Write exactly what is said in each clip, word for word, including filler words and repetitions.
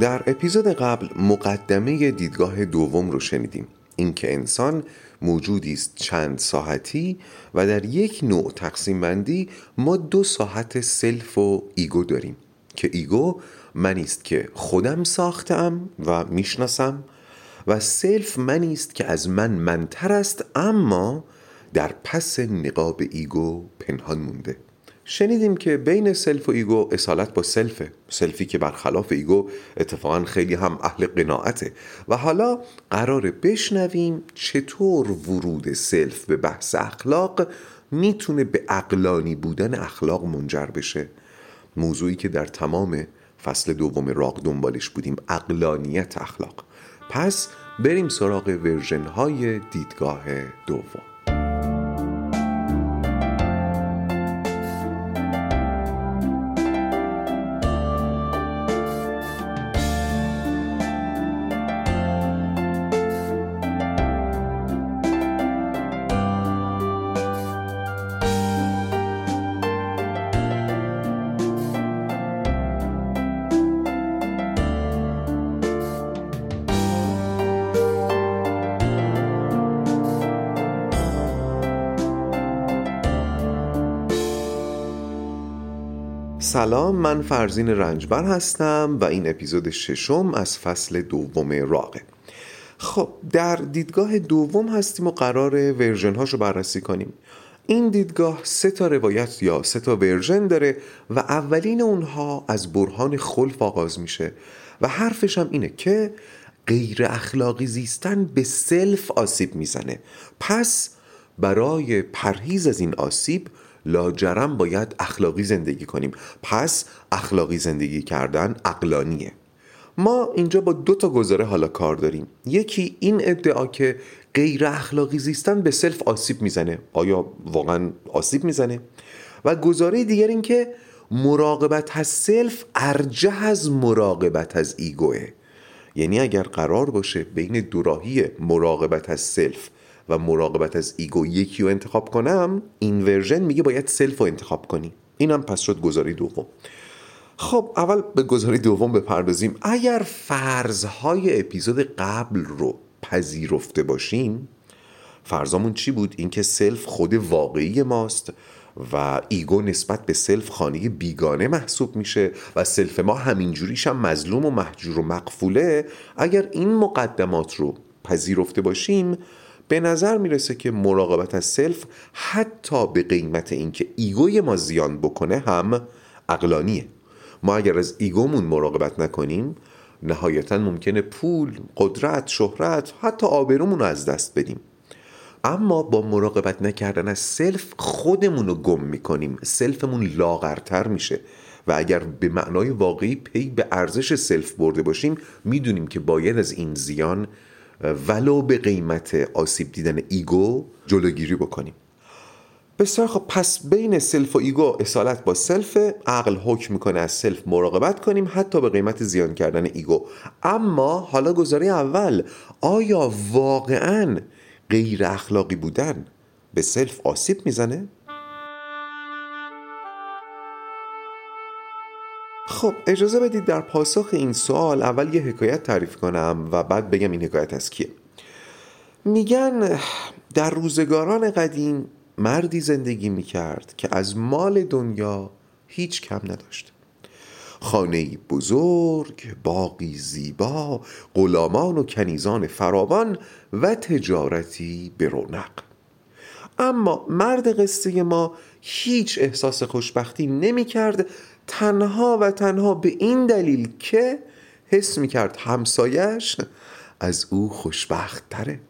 در اپیزود قبل مقدمه دیدگاه دوم رو شنیدیم، اینکه انسان موجودی است چند ساحتی و در یک نوع تقسیم بندی ما دو ساحت سلف و ایگو داریم که ایگو منی است که خودم ساختم و میشناسم و سلف منی است که از من منتر است اما در پس نقاب ایگو پنهان مونده. شنیدیم که بین سلف و ایگو اصالت با سلفه، سلفی که برخلاف ایگو اتفاقا خیلی هم اهل قناعته و حالا قراره بشنویم چطور ورود سلف به بحث اخلاق میتونه به عقلانی بودن اخلاق منجر بشه، موضوعی که در تمام فصل دوم راق دنبالش بودیم، عقلانیت اخلاق. پس بریم سراغ ورژن های دیدگاه دوم. سلام، من فرزین رنجبر هستم و این اپیزود ششم از فصل دوم راقه. خب در دیدگاه دوم هستیم و قراره ورژن هاشو بررسی کنیم. این دیدگاه سه تا روایت یا سه تا ورژن داره و اولین اونها از برهان خلف آغاز میشه و حرفش هم اینه که غیر اخلاقی زیستن به سلف آسیب میزنه، پس برای پرهیز از این آسیب لاجرم باید اخلاقی زندگی کنیم، پس اخلاقی زندگی کردن عقلانیه. ما اینجا با دو تا گزاره حالا کار داریم، یکی این ادعا که غیر اخلاقی زیستن به سلف آسیب میزنه، آیا واقعا آسیب میزنه؟ و گزاره دیگر این که مراقبت از سلف ارجح از مراقبت از ایگوه، یعنی اگر قرار باشه بین دوراهی مراقبت از سلف و مراقبت از ایگو یکی رو انتخاب کنم، این ورژن میگه باید سلف رو انتخاب کنی. اینم پس شد گزاره دوم. خب اول به گزاره دوم بپردازیم. اگر فرض‌های اپیزود قبل رو پذیرفته باشیم، فرضمون چی بود؟ اینکه سلف خود واقعی ماست و ایگو نسبت به سلف خانه بیگانه محسوب میشه و سلف ما همینجوریش هم مظلوم و محجور و مقفوله. اگر این مقدمات رو پذیرفته باشیم، به نظر میرسه که مراقبت از سلف حتی به قیمت اینکه ایگوی ما زیان بکنه هم عقلانیه. ما اگر از ایگومون مراقبت نکنیم، نهایتاً ممکنه پول، قدرت، شهرت، حتی آبرومون رو از دست بدیم. اما با مراقبت نکردن از سلف خودمون رو گم میکنیم، سلفمون لاغرتر میشه و اگر به معنای واقعی پی به ارزش سلف برده باشیم، میدونیم که باید از این زیان ولو به قیمت آسیب دیدن ایگو جلوگیری بکنیم. بسیار خب، پس بین سلف و ایگو اصالت با سلف، عقل حکم میکنه از سلف مراقبت کنیم حتی به قیمت زیان کردن ایگو. اما حالا گزاره اول، آیا واقعاً غیر اخلاقی بودن به سلف آسیب میزنه؟ خب اجازه بدید در پاسخ این سوال اول یه حکایت تعریف کنم و بعد بگم این حکایت از کیه. میگن در روزگاران قدیم مردی زندگی میکرد که از مال دنیا هیچ کم نداشت، خانه‌ای بزرگ، باغی زیبا، غلامان و کنیزان فراوان و تجارتی به رونق. اما مرد قصه ما هیچ احساس خوشبختی نمیکرد، تنها و تنها به این دلیل که حس میکرد همسایش از او خوشبخت تره.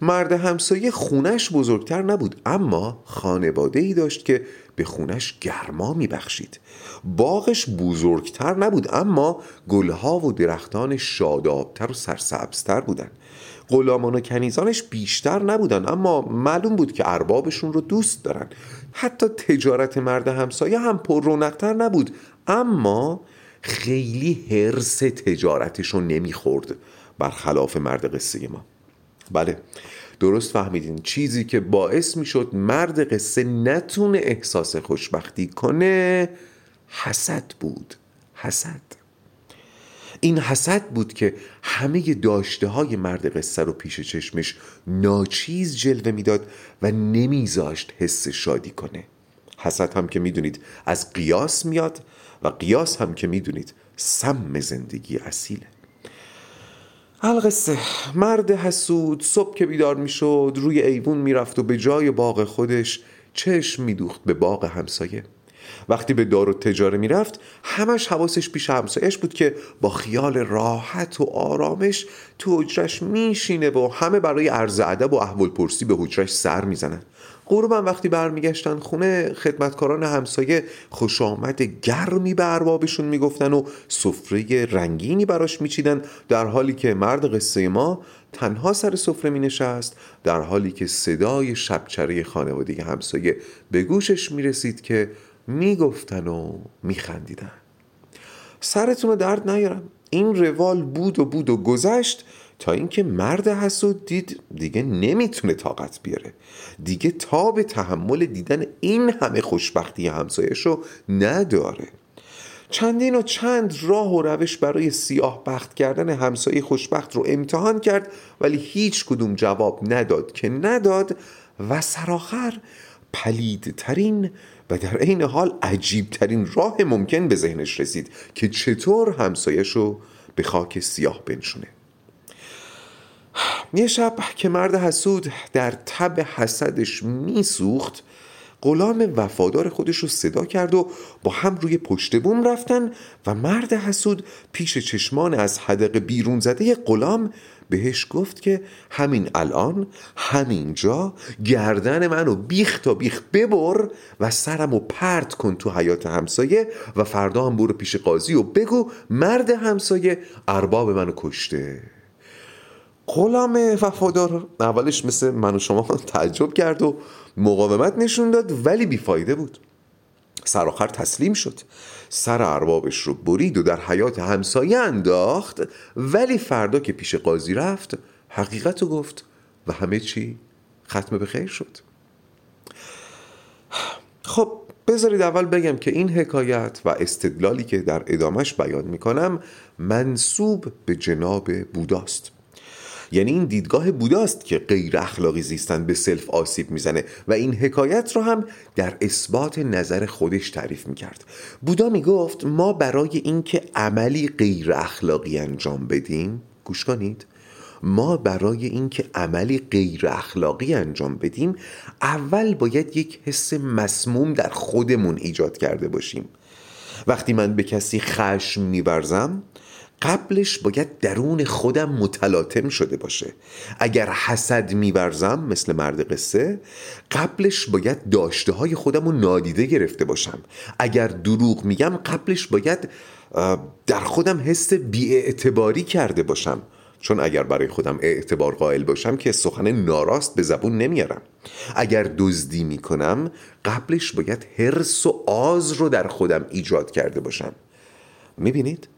مرد همسایه خونش بزرگتر نبود، اما خانواده‌ای داشت که به خونش گرما میبخشید. باغش بزرگتر نبود، اما گلها و درختان شادابتر و سرسبزتر بودن. غلامان و کنیزانش بیشتر نبودن، اما معلوم بود که اربابشون رو دوست دارن. حتی تجارت مرد همسایه هم پر رونق‌تر نبود، اما خیلی حرص تجارتش رو نمیخورد، برخلاف مرد قصه ما. بله درست فهمیدین، چیزی که باعث میشد مرد قصه نتونه احساس خوشبختی کنه حسد بود. حسد این حسد بود که همه داشته های مرد قصه رو پیش چشمش ناچیز جلوه میداد و نمیذاشت حس شادی کنه. حسد هم که میدونید از قیاس میاد و قیاس هم که میدونید سم زندگی اصیله. القصه مرد حسود صبح که بیدار میشد روی ایوون میرفت و به جای باغ خودش چشم میدوخت به باغ همسایه. وقتی به دار و تجاره میرفت همش حواسش پیش همسایش بود که با خیال راحت و آرامش تو حجرش میشینه و همه برای عرض ادب و احوال پرسی به حجرش سر میزنن. غروب هم وقتی برمیگشتن خونه خدمتکاران همسایه خوش آمد گرمی به اربابشون میگفتن و سفره رنگینی براش میچیدن، در حالی که مرد قصه ما تنها سر سفره مینشست، در حالی که صدای شبچره خانواده همسایه به گوشش میرسید که میگفتن و میخندیدن. سرتون درد نیارم، این روال بود و بود و گذشت تا اینکه مرد حسود دید دیگه نمیتونه طاقت بیاره، دیگه تاب تحمل دیدن این همه خوشبختی همسایشو نداره. چندین و چند راه و روش برای سیاه بخت کردن همسایه خوشبخت رو امتحان کرد، ولی هیچ کدوم جواب نداد که نداد و سرآخر پلیدترین و در این حال عجیبترین راه ممکن به ذهنش رسید که چطور همسایشو به خاک سیاه بنشونه. یه شب که مرد حسود در تب حسدش میسوخت، غلام وفادار خودش رو صدا کرد و با هم روی پشت بوم رفتن و مرد حسود پیش چشمان از حدقه بیرون زده غلام بهش گفت که همین الان همینجا گردن منو بیخ تا بیخ ببر و سرمو پرت کن تو حیات همسایه و فردا هم برو پیش قاضی و بگو مرد همسایه ارباب منو کشته. غلام وفادار اولش مثل من و شما تعجب کرد و مقاومت نشون داد، ولی بیفایده بود. سر آخر تسلیم شد، سر اربابش رو برید و در حیات همسایه انداخت، ولی فردا که پیش قاضی رفت حقیقت رو گفت و همه چی ختم به خیر شد. خب بذارید اول بگم که این حکایت و استدلالی که در ادامش بیان میکنم منسوب به جناب بوداست. یعنی این دیدگاه بوداست که غیر اخلاقی زیستن به سلف آسیب میزنه و این حکایت رو هم در اثبات نظر خودش تعریف میکرد. بودا میگفت ما برای اینکه عملی غیر اخلاقی انجام بدیم، گوش کنید، ما برای اینکه عملی غیر اخلاقی انجام بدیم اول باید یک حس مسموم در خودمون ایجاد کرده باشیم. وقتی من به کسی خشم می‌ورزم قبلش باید درون خودم متلاطم شده باشه. اگر حسد می‌ورزم مثل مرد قصه قبلش باید داشته‌های خودم رو نادیده گرفته باشم. اگر دروغ میگم قبلش باید در خودم حس بی‌اعتباری کرده باشم، چون اگر برای خودم اعتبار قائل باشم که سخن ناراست به زبون نمیارم. اگر دزدی میکنم قبلش باید حرص و آز رو در خودم ایجاد کرده باشم. میبینید؟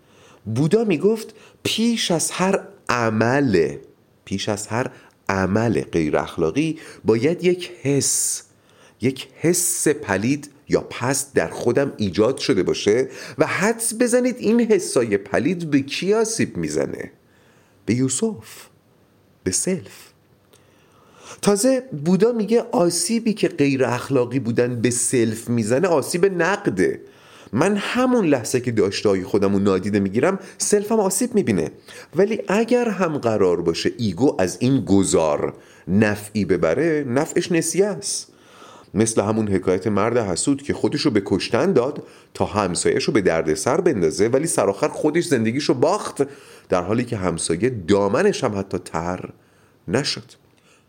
بودا میگفت پیش از هر عمل پیش از هر عمل غیر اخلاقی باید یک حس یک حس پلید یا پست در خودم ایجاد شده باشه و حدس بزنید این حسای پلید به کی آسیب میزنه؟ به یوسف، به سلف. تازه بودا میگه آسیبی که غیر اخلاقی بودن به سلف میزنه آسیب نقده. من همون لحظه که داشته‌های خودمو نادیده میگیرم سلفم آسیب میبینه، ولی اگر هم قرار باشه ایگو از این گذار نفعی ببره نفعش نسیه است. مثل همون حکایت مرد حسود که خودشو به کشتن داد تا همسایه‌شو به دردسر بندازه، ولی سرآخر خودش زندگیشو باخت، در حالی که همسایه دامنش هم حتی تر نشد.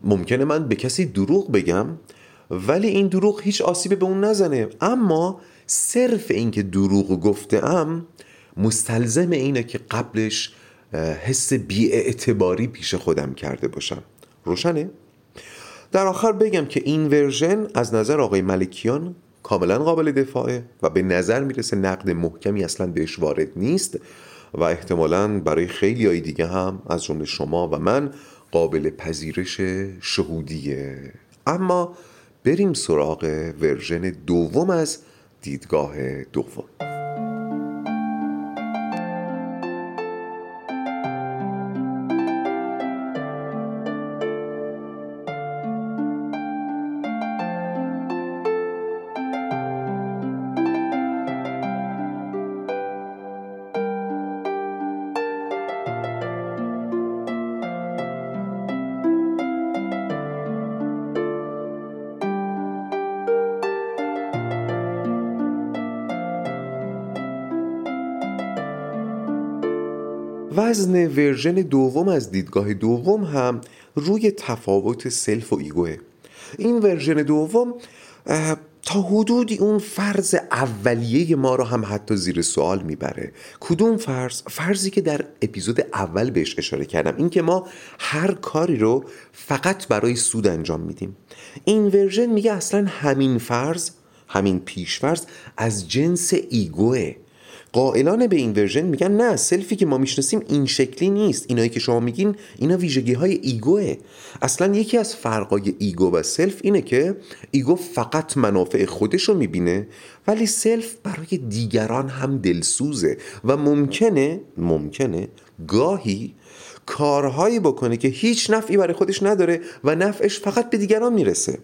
ممکنه من به کسی دروغ بگم ولی این دروغ هیچ آسیبی به اون نزنه، اما صرف این که دروغ گفتم مستلزم اینه که قبلش حس بی‌اعتباری پیش خودم کرده باشم. روشنه؟ در آخر بگم که این ورژن از نظر آقای ملکیان کاملا قابل دفاعه و به نظر میرسه نقد محکمی اصلا بهش وارد نیست و احتمالاً برای خیلیای دیگه هم از جمله شما و من قابل پذیرش شهودیه. اما بریم سراغ ورژن دوم از دیدگاه دوم. وزن ورژن دوم از دیدگاه دوم هم روی تفاوت سلف و ایگوه. این ورژن دوم تا حدودی اون فرض اولیه ما رو هم حتی زیر سوال میبره. کدوم فرض؟ فرضی که در اپیزود اول بهش اشاره کردم، این که ما هر کاری رو فقط برای سود انجام میدیم. این ورژن میگه اصلا همین فرض، همین پیش فرض از جنس ایگوه. قائلان به این ورژن میگن نه، سلفی که ما میشناسیم این شکلی نیست، اینایی که شما میگین اینا ویژگی های ایگوه. اصلا یکی از فرقای ایگو و سلف اینه که ایگو فقط منافع خودشو میبینه، ولی سلف برای دیگران هم دلسوزه و ممکنه ممکنه گاهی کارهایی بکنه که هیچ نفعی برای خودش نداره و نفعش فقط به دیگران میرسه.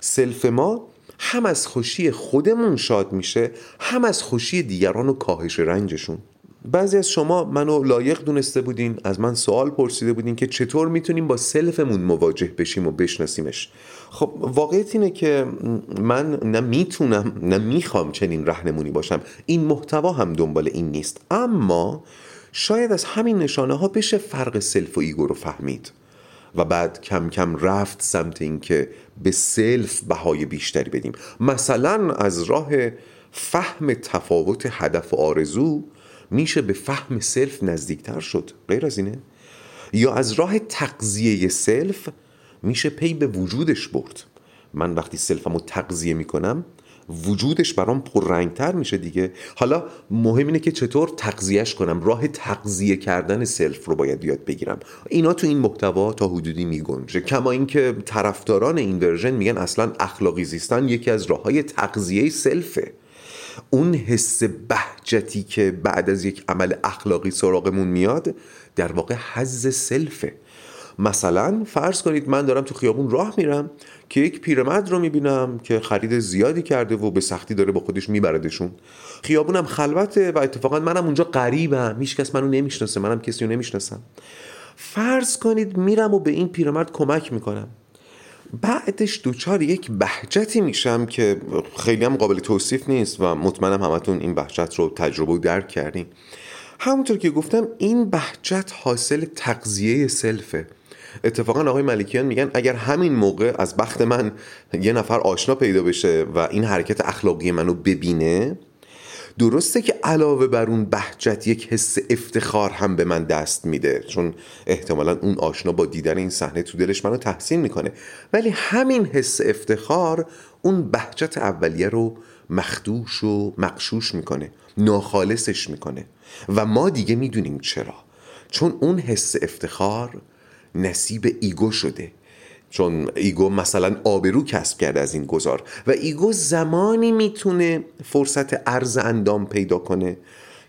سلف ما هم از خوشی خودمون شاد میشه، هم از خوشی دیگران و کاهش رنجشون. بعضی از شما منو لایق دونسته بودین، از من سوال پرسیده بودین که چطور میتونیم با سلفمون مواجه بشیم و بشناسیمش. خب واقعیت اینه که من نه میتونم نه میخوام چنین رهنمونی باشم، این محتوا هم دنبال این نیست، اما شاید از همین نشانه ها بشه فرق سلف و ایگو رو فهمید و بعد کم کم رفت سمت این که به سلف بهای بیشتری بدیم. مثلا از راه فهم تفاوت هدف و آرزو میشه به فهم سلف نزدیکتر شد، غیر از اینه؟ یا از راه تقضیه سلف میشه پی به وجودش برد. من وقتی سلفمو تقضیه میکنم وجودش برام پررنگتر میشه دیگه. حالا مهم اینه که چطور تغذیه‌اش کنم، راه تغذیه کردن سلف رو باید یاد بگیرم. اینا تو این محتوا تا حدودی میگنجه، کما اینکه طرفداران این ورژن میگن اصلا اخلاقی زیستن یکی از راههای تغذیه سلفه. اون حس بهجتی که بعد از یک عمل اخلاقی سراغمون میاد در واقع حظ سلفه. مثلا فرض کنید من دارم تو خیابون راه میرم که یک پیرمرد رو میبینم که خرید زیادی کرده و به سختی داره با خودش میبردشون. خیابونم خلوته و اتفاقا منم اونجا غریبم، هیچ کس منو نمیشناسه، منم کسی رو نمیشناسم. فرض کنید میرم و به این پیرمرد کمک میکنم، بعدش دوچار یک بهجتی میشم که خیلی هم قابل توصیف نیست و مطمئنم همتون این بهجت رو تجربه و درک کردین. همونطور که گفتم این بهجت حاصل تغذیه سلفه. اتفاقا آقای ملکیان میگن اگر همین موقع از بخت من یه نفر آشنا پیدا بشه و این حرکت اخلاقی منو ببینه، درسته که علاوه بر اون بهجت یک حس افتخار هم به من دست میده، چون احتمالا اون آشنا با دیدن این صحنه تو دلش منو تحسین میکنه، ولی همین حس افتخار اون بهجت اولیه رو مخدوش و مغشوش میکنه، ناخالصش میکنه. و ما دیگه میدونیم چرا، چون اون حس افتخار نصیب ایگو شده، چون ایگو مثلا آبرو کسب کرده از این گذار. و ایگو زمانی میتونه فرصت ارز اندام پیدا کنه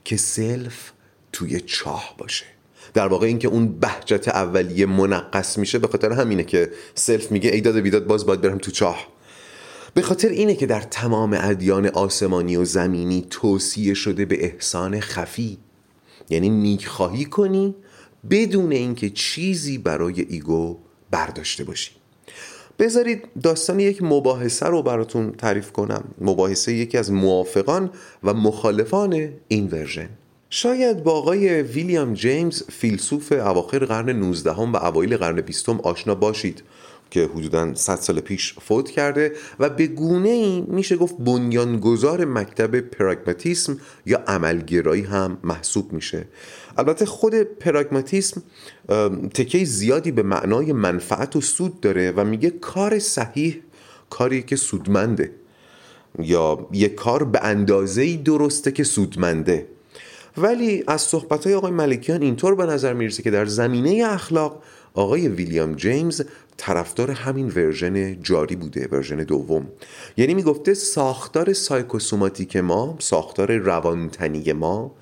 که سلف توی چاه باشه. در واقع این که اون بهجت اولیه منقص میشه به خاطر همینه که سلف میگه ای داد بیداد باز باید برم تو چاه. به خاطر اینه که در تمام ادیان آسمانی و زمینی توصیه شده به احسان خفی، یعنی نیکخواهی کنی بدون اینکه چیزی برای ایگو برداشته باشی. بذارید داستان یک مباحثه رو براتون تعریف کنم. مباحثه یکی از موافقان و مخالفان این ورژن. شاید با آقای ویلیام جیمز، فیلسوف اواخر قرن نوزدهم و اوایل قرن بیستم آشنا باشید که حدوداً صد سال پیش فوت کرده و به گونه‌ای میشه گفت بنیانگذار مکتب پراگماتیسم یا عملگرایی هم محسوب میشه. البته خود پراگماتیسم تکه زیادی به معنای منفعت و سود داره و میگه کار صحیح کاری که سودمنده، یا یک کار به اندازه‌ای درسته که سودمنده. ولی از صحبت‌های آقای ملکیان اینطور به نظر میرسه که در زمینه اخلاق آقای ویلیام جیمز طرفدار همین ورژن جاری بوده، ورژن دوم. یعنی میگفته ساختار سایکوسوماتیک ما، ساختار روانتنی ما،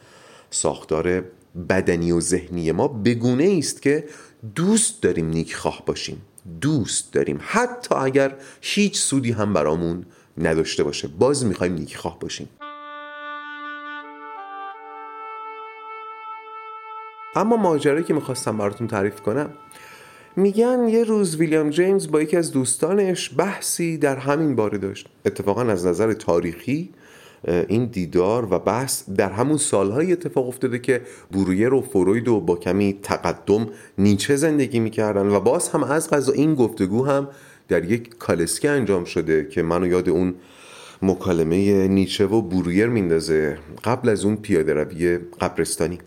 ساختار بدنی و ذهنی ما بگونه ایست که دوست داریم نیکخواه باشیم، دوست داریم حتی اگر هیچ سودی هم برامون نداشته باشه، باز میخوایم نیکخواه باشیم. اما ماجرایی که میخواستم براتون تعریف کنم، میگن یه روز ویلیام جیمز با یکی از دوستانش بحثی در همین باره داشت. اتفاقا از نظر تاریخی این دیدار و بحث در همون سالهای اتفاق افتاده که برویر و فروید و با کمی تقدم نیچه زندگی میکردن و باز هم از قضا این گفتگو هم در یک کالسکه انجام شده که منو یاد اون مکالمه نیچه و برویر میندازه قبل از اون پیاده روی قبرستانی.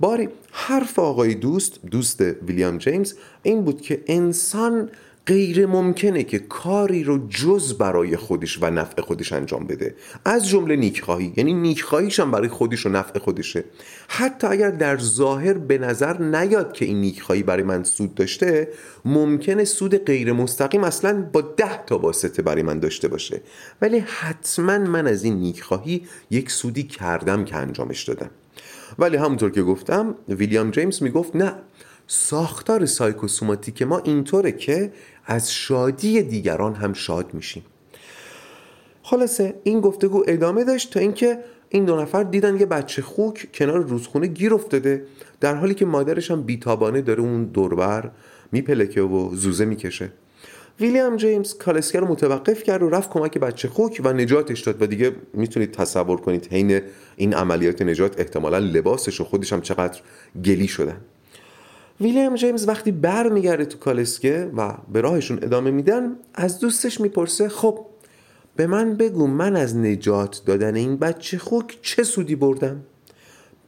باری حرف آقای دوست دوست ویلیام جیمز این بود که انسان غیر ممکنه که کاری رو جز برای خودش و نفع خودش انجام بده، از جمله نیکخواهی. یعنی نیکخواهیش هم برای خودش و نفع خودشه، حتی اگر در ظاهر به نظر نیاد که این نیکخواهی برای من سود داشته، ممکنه سود غیر مستقیم اصلا با ده تا واسطه برای من داشته باشه، ولی حتما من از این نیکخواهی یک سودی کردم که انجامش دادم. ولی همونطور که گفتم ویلیام جیمز میگفت نه، ساختار سایکوسوماتیک ما اینطوره که از شادی دیگران هم شاد میشیم. خلاصه این گفتگو ادامه داشت تا اینکه این دو نفر دیدن یه بچه خوک کنار رودخونه گیر افتاده، در حالی که مادرش هم بیتابانه داره اون دوربر میپلکه و زوزه میکشه. ویلیام جیمز کالسکه رو متوقف کرد و رفت کمک بچه خوک و نجاتش داد و دیگه میتونید تصور کنید حین این عملیات نجات احتمالاً لباسش و خودش هم چقدر گلی شدن. ویلیام جیمز وقتی بر میگرده تو کالسکه و به راهشون ادامه میدن، از دوستش میپرسه خب به من بگو من از نجات دادن این بچه خوک چه سودی بردم؟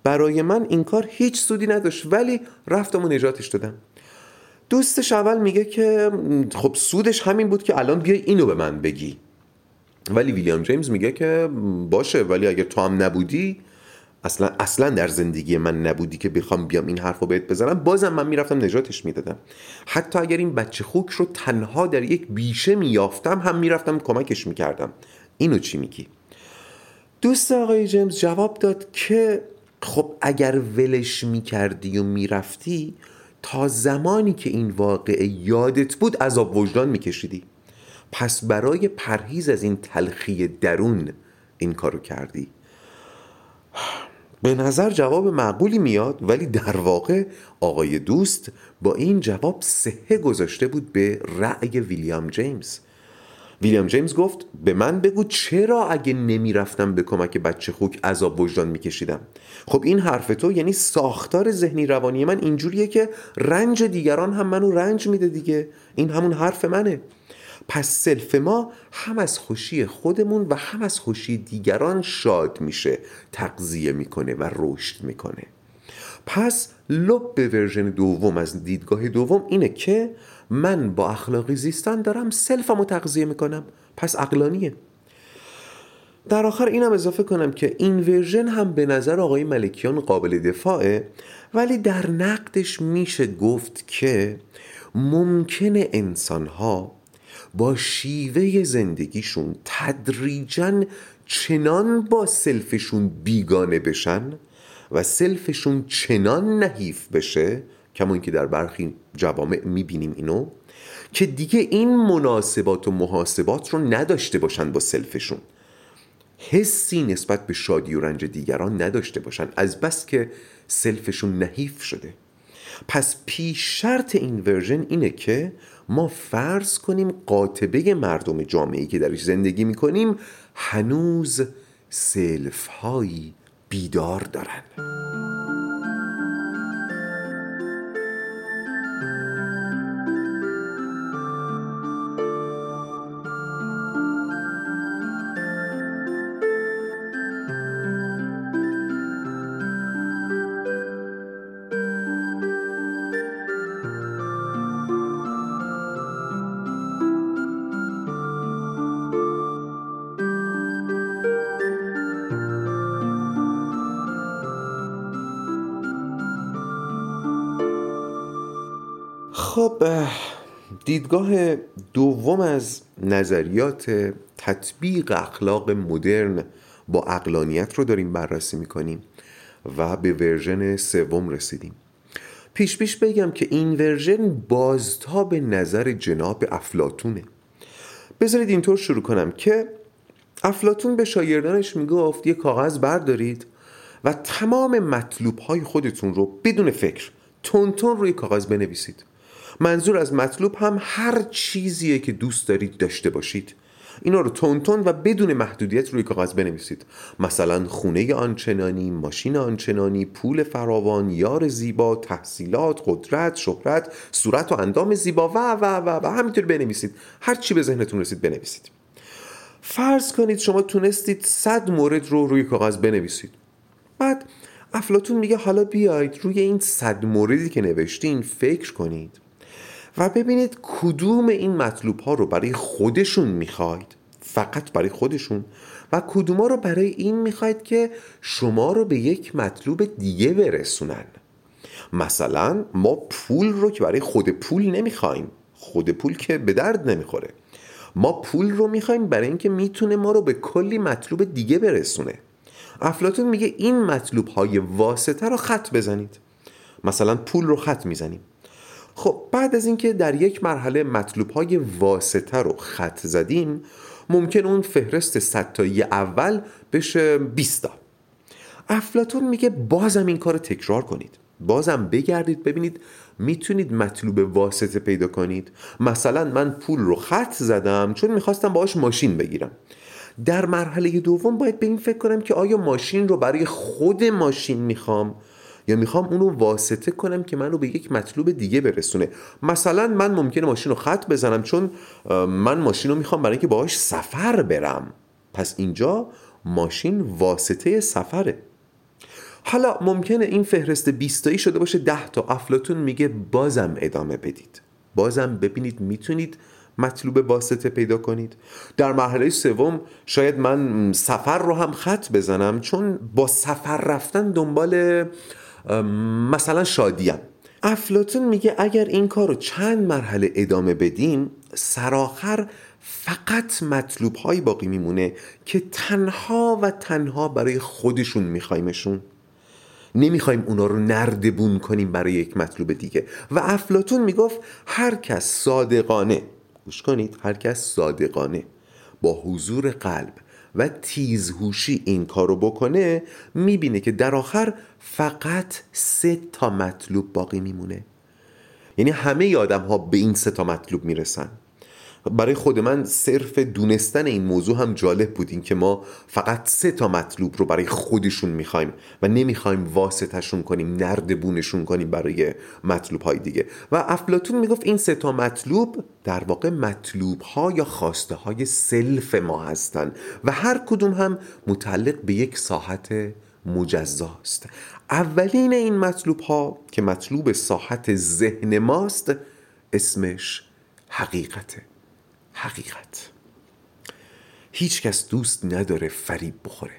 برای من این کار هیچ سودی نداشت، ولی رفتم و نجاتش دادم. دوستش اول میگه که خب سودش همین بود که الان بیای اینو به من بگی، ولی ویلیام جیمز میگه که باشه، ولی اگه تو هم نبودی، اصلا اصلا در زندگی من نبودی که بخوام بیام این حرفو بهت بزنم، بازم من میرفتم نجاتش میدادم. حتی اگر این بچه خوک رو تنها در یک بیشه میافتم، هم میرفتم کمکش میکردم. اینو چی میگی؟ دوست آقای جیمز جواب داد که خب اگر ولش میکردی و میرفتی، تا زمانی که این واقعه یادت بود عذاب وجدان میکشیدی، پس برای پرهیز از این تلخی درون این کارو کردی. به نظر جواب معقولی میاد، ولی در واقع آقای دوست با این جواب سهه گذاشته بود به رأی ویلیام جیمز. ویلیام جیمز گفت به من بگو چرا اگه نمیرفتم به کمک بچه خوک عذاب وجدان میکشیدم؟ خب این حرف تو یعنی ساختار ذهنی روانی من اینجوریه که رنج دیگران هم منو رنج میده دیگه، این همون حرف منه. پس سلف ما هم از خوشی خودمون و هم از خوشی دیگران شاد میشه، تغذیه میکنه و رشد میکنه. پس لب به ورژن دوم از دیدگاه دوم اینه که من با اخلاقی زیستن دارم سلفمو تغذیه میکنم، پس عقلانیه. در آخر اینم اضافه کنم که این ورژن هم به نظر آقای ملکیان قابل دفاعه، ولی در نقدش میشه گفت که ممکنه انسانها با شیوه زندگیشون تدریجاً چنان با سلفشون بیگانه بشن و سلفشون چنان نحیف بشه، کمون که در برخی جوامع میبینیم اینو، که دیگه این مناسبات و محاسبات رو نداشته باشن با سلفشون، حسی نسبت به شادی و رنج دیگران نداشته باشن از بس که سلفشون نحیف شده. پس پیش شرط این ورژن اینه که ما فرض کنیم قاطبه مردم جامعه‌ای که درش زندگی می‌کنیم هنوز سلف‌هایی بیدار دارن. خب دیدگاه دوم از نظریات تطبیق اخلاق مدرن با عقلانیت رو داریم بررسی میکنیم و به ورژن سوم رسیدیم. پیش پیش بگم که این ورژن بازتاب نظر جناب افلاطونه. بذارید اینطور شروع کنم که افلاطون به شاگردانش میگفت یه کاغذ بردارید و تمام مطلوب های خودتون رو بدون فکر تونتون روی کاغذ بنویسید. منظور از مطلوب هم هر چیزیه که دوست دارید داشته باشید. اینا رو تونتون و بدون محدودیت روی کاغذ بنویسید. مثلا خونه آنچنانی، ماشین آنچنانی، پول فراوان، یار زیبا، تحصیلات، قدرت، شهرت، صورت و اندام زیبا و و و و همینطور بنویسید. هر چی به ذهنتون رسید بنویسید. فرض کنید شما تونستید صد مورد رو روی کاغذ بنویسید. بعد افلاطون میگه حالا بیایید روی این صد موردی که نوشتین فکر کنید و ببینید کدوم این مطلوب ها رو برای خودشون میخواید، فقط برای خودشون، و کدوم ها رو برای این میخواید که شما رو به یک مطلوب دیگه برسونن. مثلا ما پول رو که برای خود پول نمیخوایم، خود پول که به درد نمیخوره، ما پول رو میخوایم برای اینکه میتونه ما رو به کلی مطلوب دیگه برسونه. افلاطون میگه این مطلوب های واسطه رو خط بزنید. مثلا پول رو خط میزنیم. خب بعد از اینکه در یک مرحله مطلوب های واسطه رو خط زدیم، ممکن اون فهرست صد تایی اول بشه بیست تا. افلاطون میگه بازم این کار رو تکرار کنید. بازم بگردید ببینید میتونید مطلوب واسطه پیدا کنید. مثلا من پول رو خط زدم چون میخواستم باهاش ماشین بگیرم. در مرحله دوم باید به این فکر کنم که آیا ماشین رو برای خود ماشین میخوام یا میخوام اونو واسطه کنم که منو به یک مطلوب دیگه برسونه. مثلا من ممکنه ماشین رو خط بزنم چون من ماشین رو میخوام برای اینکه باهاش سفر برم. پس اینجا ماشین واسطه سفره. حالا ممکنه این فهرست بیست تایی شده باشه ده تا. افلاطون میگه بازم ادامه بدید. بازم ببینید میتونید مطلوب واسطه پیدا کنید. در مرحله سوم شاید من سفر رو هم خط بزنم چون با سفر رفتن دنبال مثلا شادیم. افلاطون میگه اگر این کار رو چند مرحله ادامه بدیم، سرآخر فقط مطلوب های باقی میمونه که تنها و تنها برای خودشون میخوایمشون. نمیخوایم اونا رو نردبون کنیم برای یک مطلوب دیگه. و افلاطون میگفت هر کس صادقانه، گوش کنید، هر کس صادقانه با حضور قلب و تیزهوشی این کارو بکنه، میبینه که در آخر فقط سه تا مطلوب باقی میمونه. یعنی همه آدم ها به این سه تا مطلوب میرسن. برای خود من صرف دونستن این موضوع هم جالب بود، این که ما فقط سه تا مطلوب رو برای خودشون میخوایم و نمیخوایم واسطهشون کنیم، نردبونشون کنیم برای مطلوب های دیگه. و افلاطون میگفت این سه تا مطلوب در واقع مطلوب ها یا خواسته های سلف ما هستن و هر کدوم هم متعلق به یک ساحت مجزا است. اولین این مطلوب ها که مطلوب ساحت ذهن ماست، اسمش حقیقته. حقیقت. هیچ کس دوست نداره فریب بخوره.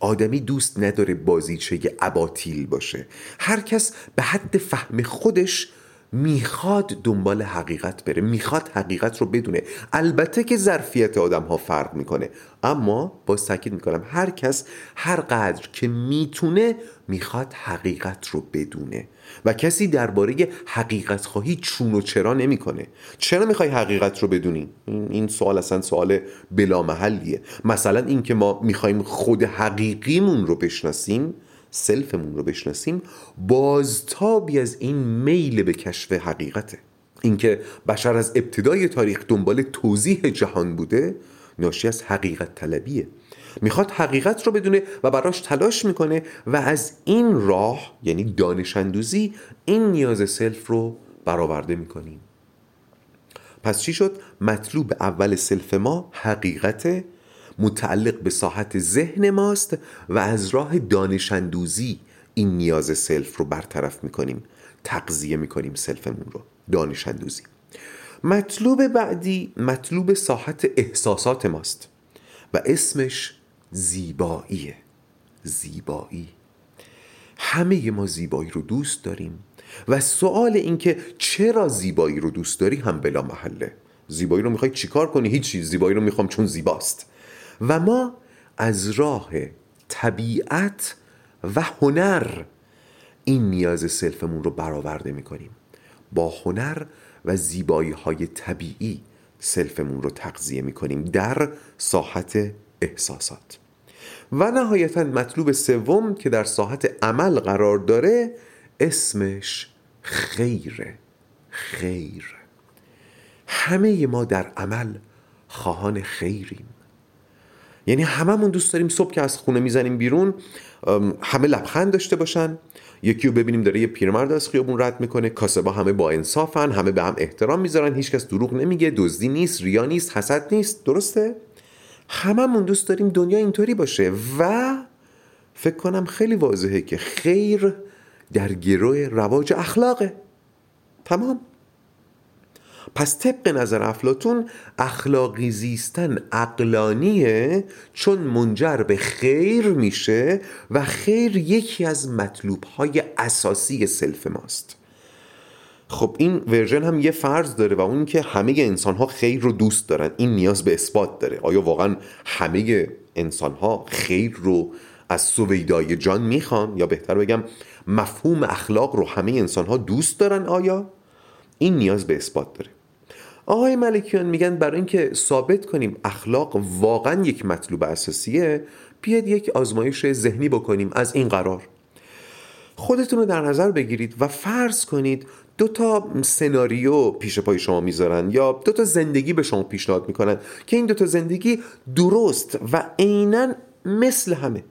آدمی دوست نداره بازیچه اباطیل باشه. هر کس به حد فهم خودش میخواد دنبال حقیقت بره، میخواد حقیقت رو بدونه. البته که ظرفیت آدم ها فرق میکنه، اما باز تاکید میکنم هر کس هر قدر که میتونه میخواد حقیقت رو بدونه و کسی درباره حقیقت خواهی چون و چرا نمیکنه. چرا میخوای حقیقت رو بدونی؟ این سوال اصلا سوال بلا محلیه. مثلا این که ما میخوایم خود حقیقیمون رو بشناسیم، سلفمون رو بشناسیم، بازتابی از این میل به کشف حقیقته. اینکه بشر از ابتدای تاریخ دنبال توضیح جهان بوده، ناشی از حقیقت طلبیه. میخواد حقیقت رو بدونه و براش تلاش میکنه و از این راه، یعنی دانش اندوزی، این نیاز سلف رو برآورده میکنیم. پس چی شد؟ مطلوب اول سلف ما حقیقته، متعلق به ساحت ذهن ماست و از راه دانشاندوزی این نیاز سلف رو برطرف میکنیم، تغذیه میکنیم سلفمون رو، دانشاندوزی. مطلوب بعدی مطلوب ساحت احساسات ماست و اسمش زیباییه. زیبایی. همه ما زیبایی رو دوست داریم و سوال این که چرا زیبایی رو دوست داری هم بلا محله. زیبایی رو میخوای چیکار کنی؟ هیچی. زیبایی رو میخوام چون زیباست. و ما از راه طبیعت و هنر این نیاز سلفمون رو برآورده میکنیم. با هنر و زیبایی های طبیعی سلفمون رو تغذیه میکنیم در ساحت احساسات. و نهایتاً مطلوب سوم که در ساحت عمل قرار داره، اسمش خیره. خیر. همه ما در عمل خواهان خیریم. یعنی هممون دوست داریم صبح که از خونه میزنیم بیرون همه لبخند داشته باشن، یکی رو ببینیم داره یه پیرمرد از خیابون رد میکنه، کاسبا همه با انصافن، همه به هم احترام میذارن، هیچکس دروغ نمیگه، دزدی نیست، ریا نیست، حسد نیست. درسته؟ هممون دوست داریم دنیا اینطوری باشه و فکر کنم خیلی واضحه که خیر در گروه رواج اخلاقه. تمام. پس طبق نظر افلاطون اخلاقی زیستن عقلانیه، چون منجر به خیر میشه و خیر یکی از مطلوب‌های اساسی سلف ماست. خب این ورژن هم یه فرض داره و اون که همه انسان‌ها خیر رو دوست دارن. این نیاز به اثبات داره. آیا واقعا همه انسان‌ها خیر رو از سویدای جان میخوان، یا بهتر بگم مفهوم اخلاق رو همه انسان‌ها دوست دارن؟ آیا این نیاز به اثبات داره؟ آقای ملکیان میگن برای اینکه ثابت کنیم اخلاق واقعا یک مطلوب اساسیه، بیاید یک آزمایش ذهنی بکنیم از این قرار. خودتون رو در نظر بگیرید و فرض کنید دو تا سناریو پیش پای شما میذارن یا دو تا زندگی به شما پیشنهاد میکنن که این دو تا زندگی درست و عیناً مثل همه.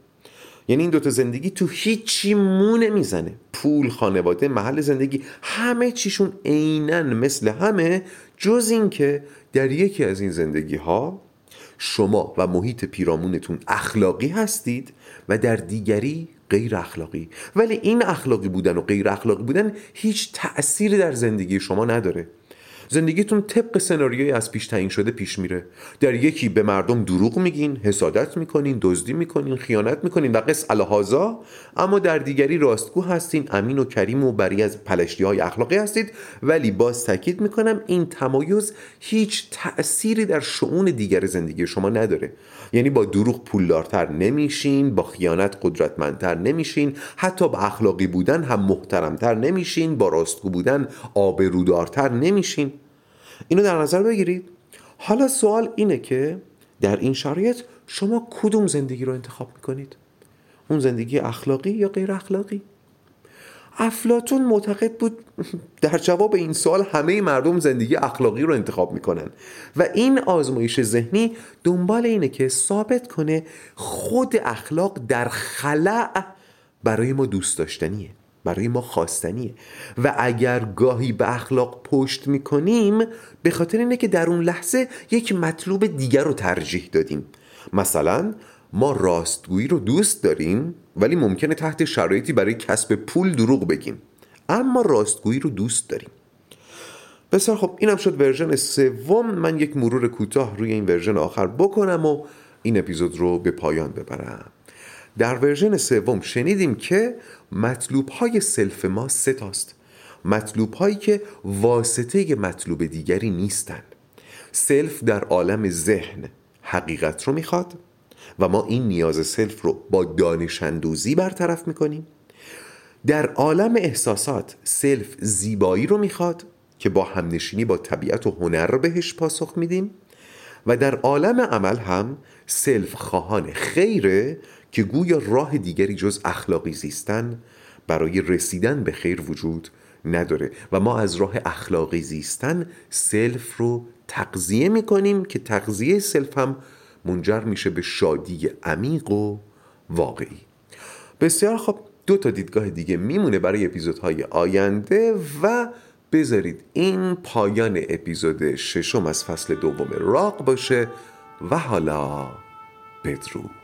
یعنی این دوتا زندگی تو هیچی مو نمیزنه، پول، خانواده، محل زندگی، همه چیشون عیناً مثل همه، جز این که در یکی از این زندگی ها شما و محیط پیرامونتون اخلاقی هستید و در دیگری غیر اخلاقی. ولی این اخلاقی بودن و غیر اخلاقی بودن هیچ تأثیری در زندگی شما نداره. زندگیتون طبق سناریوی از پیش تعیین شده پیش میره. در یکی به مردم دروغ میگین، حسادت میکنین، دزدی میکنین، خیانت میکنین و قص الهازا، اما در دیگری راستگو هستین، امین و کریم و بری از پلشتی‌های اخلاقی هستید. ولی باز تاکید میکنم این تمایز هیچ تأثیری در شئون دیگر زندگی شما نداره. یعنی با دروغ پولدارتر نمیشین، با خیانت قدرتمندتر نمیشین، حتی با اخلاقی بودن هم محترمتر نمیشین، با راستگو بودن آبرودارتر نمیشین. اینو در نظر بگیرید. حالا سوال اینه که در این شرایط شما کدوم زندگی رو انتخاب میکنید؟ اون زندگی اخلاقی یا غیر اخلاقی؟ افلاطون معتقد بود در جواب این سوال همه مردم زندگی اخلاقی رو انتخاب میکنن و این آزمایش ذهنی دنبال اینه که ثابت کنه خود اخلاق در خلأ برای ما دوست داشتنیه، برای ما خواستنیه و اگر گاهی به اخلاق پشت میکنیم به خاطر اینه که در اون لحظه یک مطلوب دیگر رو ترجیح دادیم. مثلا ما راستگویی رو دوست داریم ولی ممکنه تحت شرایطی برای کسب پول دروغ بگیم، اما راستگویی رو دوست داریم. بسیار خب، اینم شد ورژن سوم. من یک مرور کوتاه روی این ورژن آخر بکنم و این اپیزود رو به پایان ببرم. در ورژن سوم شنیدیم که مطلوب‌های سلف ما سه تاست. مطلوب‌هایی که واسطه مطلوب دیگری نیستن. سلف در عالم ذهن حقیقت رو میخواد و ما این نیاز سلف رو با دانش‌اندوزی برطرف میکنیم. در عالم احساسات سلف زیبایی رو میخواد که با همنشینی با طبیعت و هنر بهش پاسخ میدیم و در عالم عمل هم سلف خواهان خیره که گویا راه دیگری جز اخلاقی زیستن برای رسیدن به خیر وجود نداره و ما از راه اخلاقی زیستن سلف رو تغذیه میکنیم که تغذیه سلف هم منجر میشه به شادی عمیق و واقعی. بسیار خب، دو تا دیدگاه دیگه میمونه برای اپیزودهای آینده و بذارید این پایان اپیزود ششم از فصل دوم راق باشه و حالا بدرود.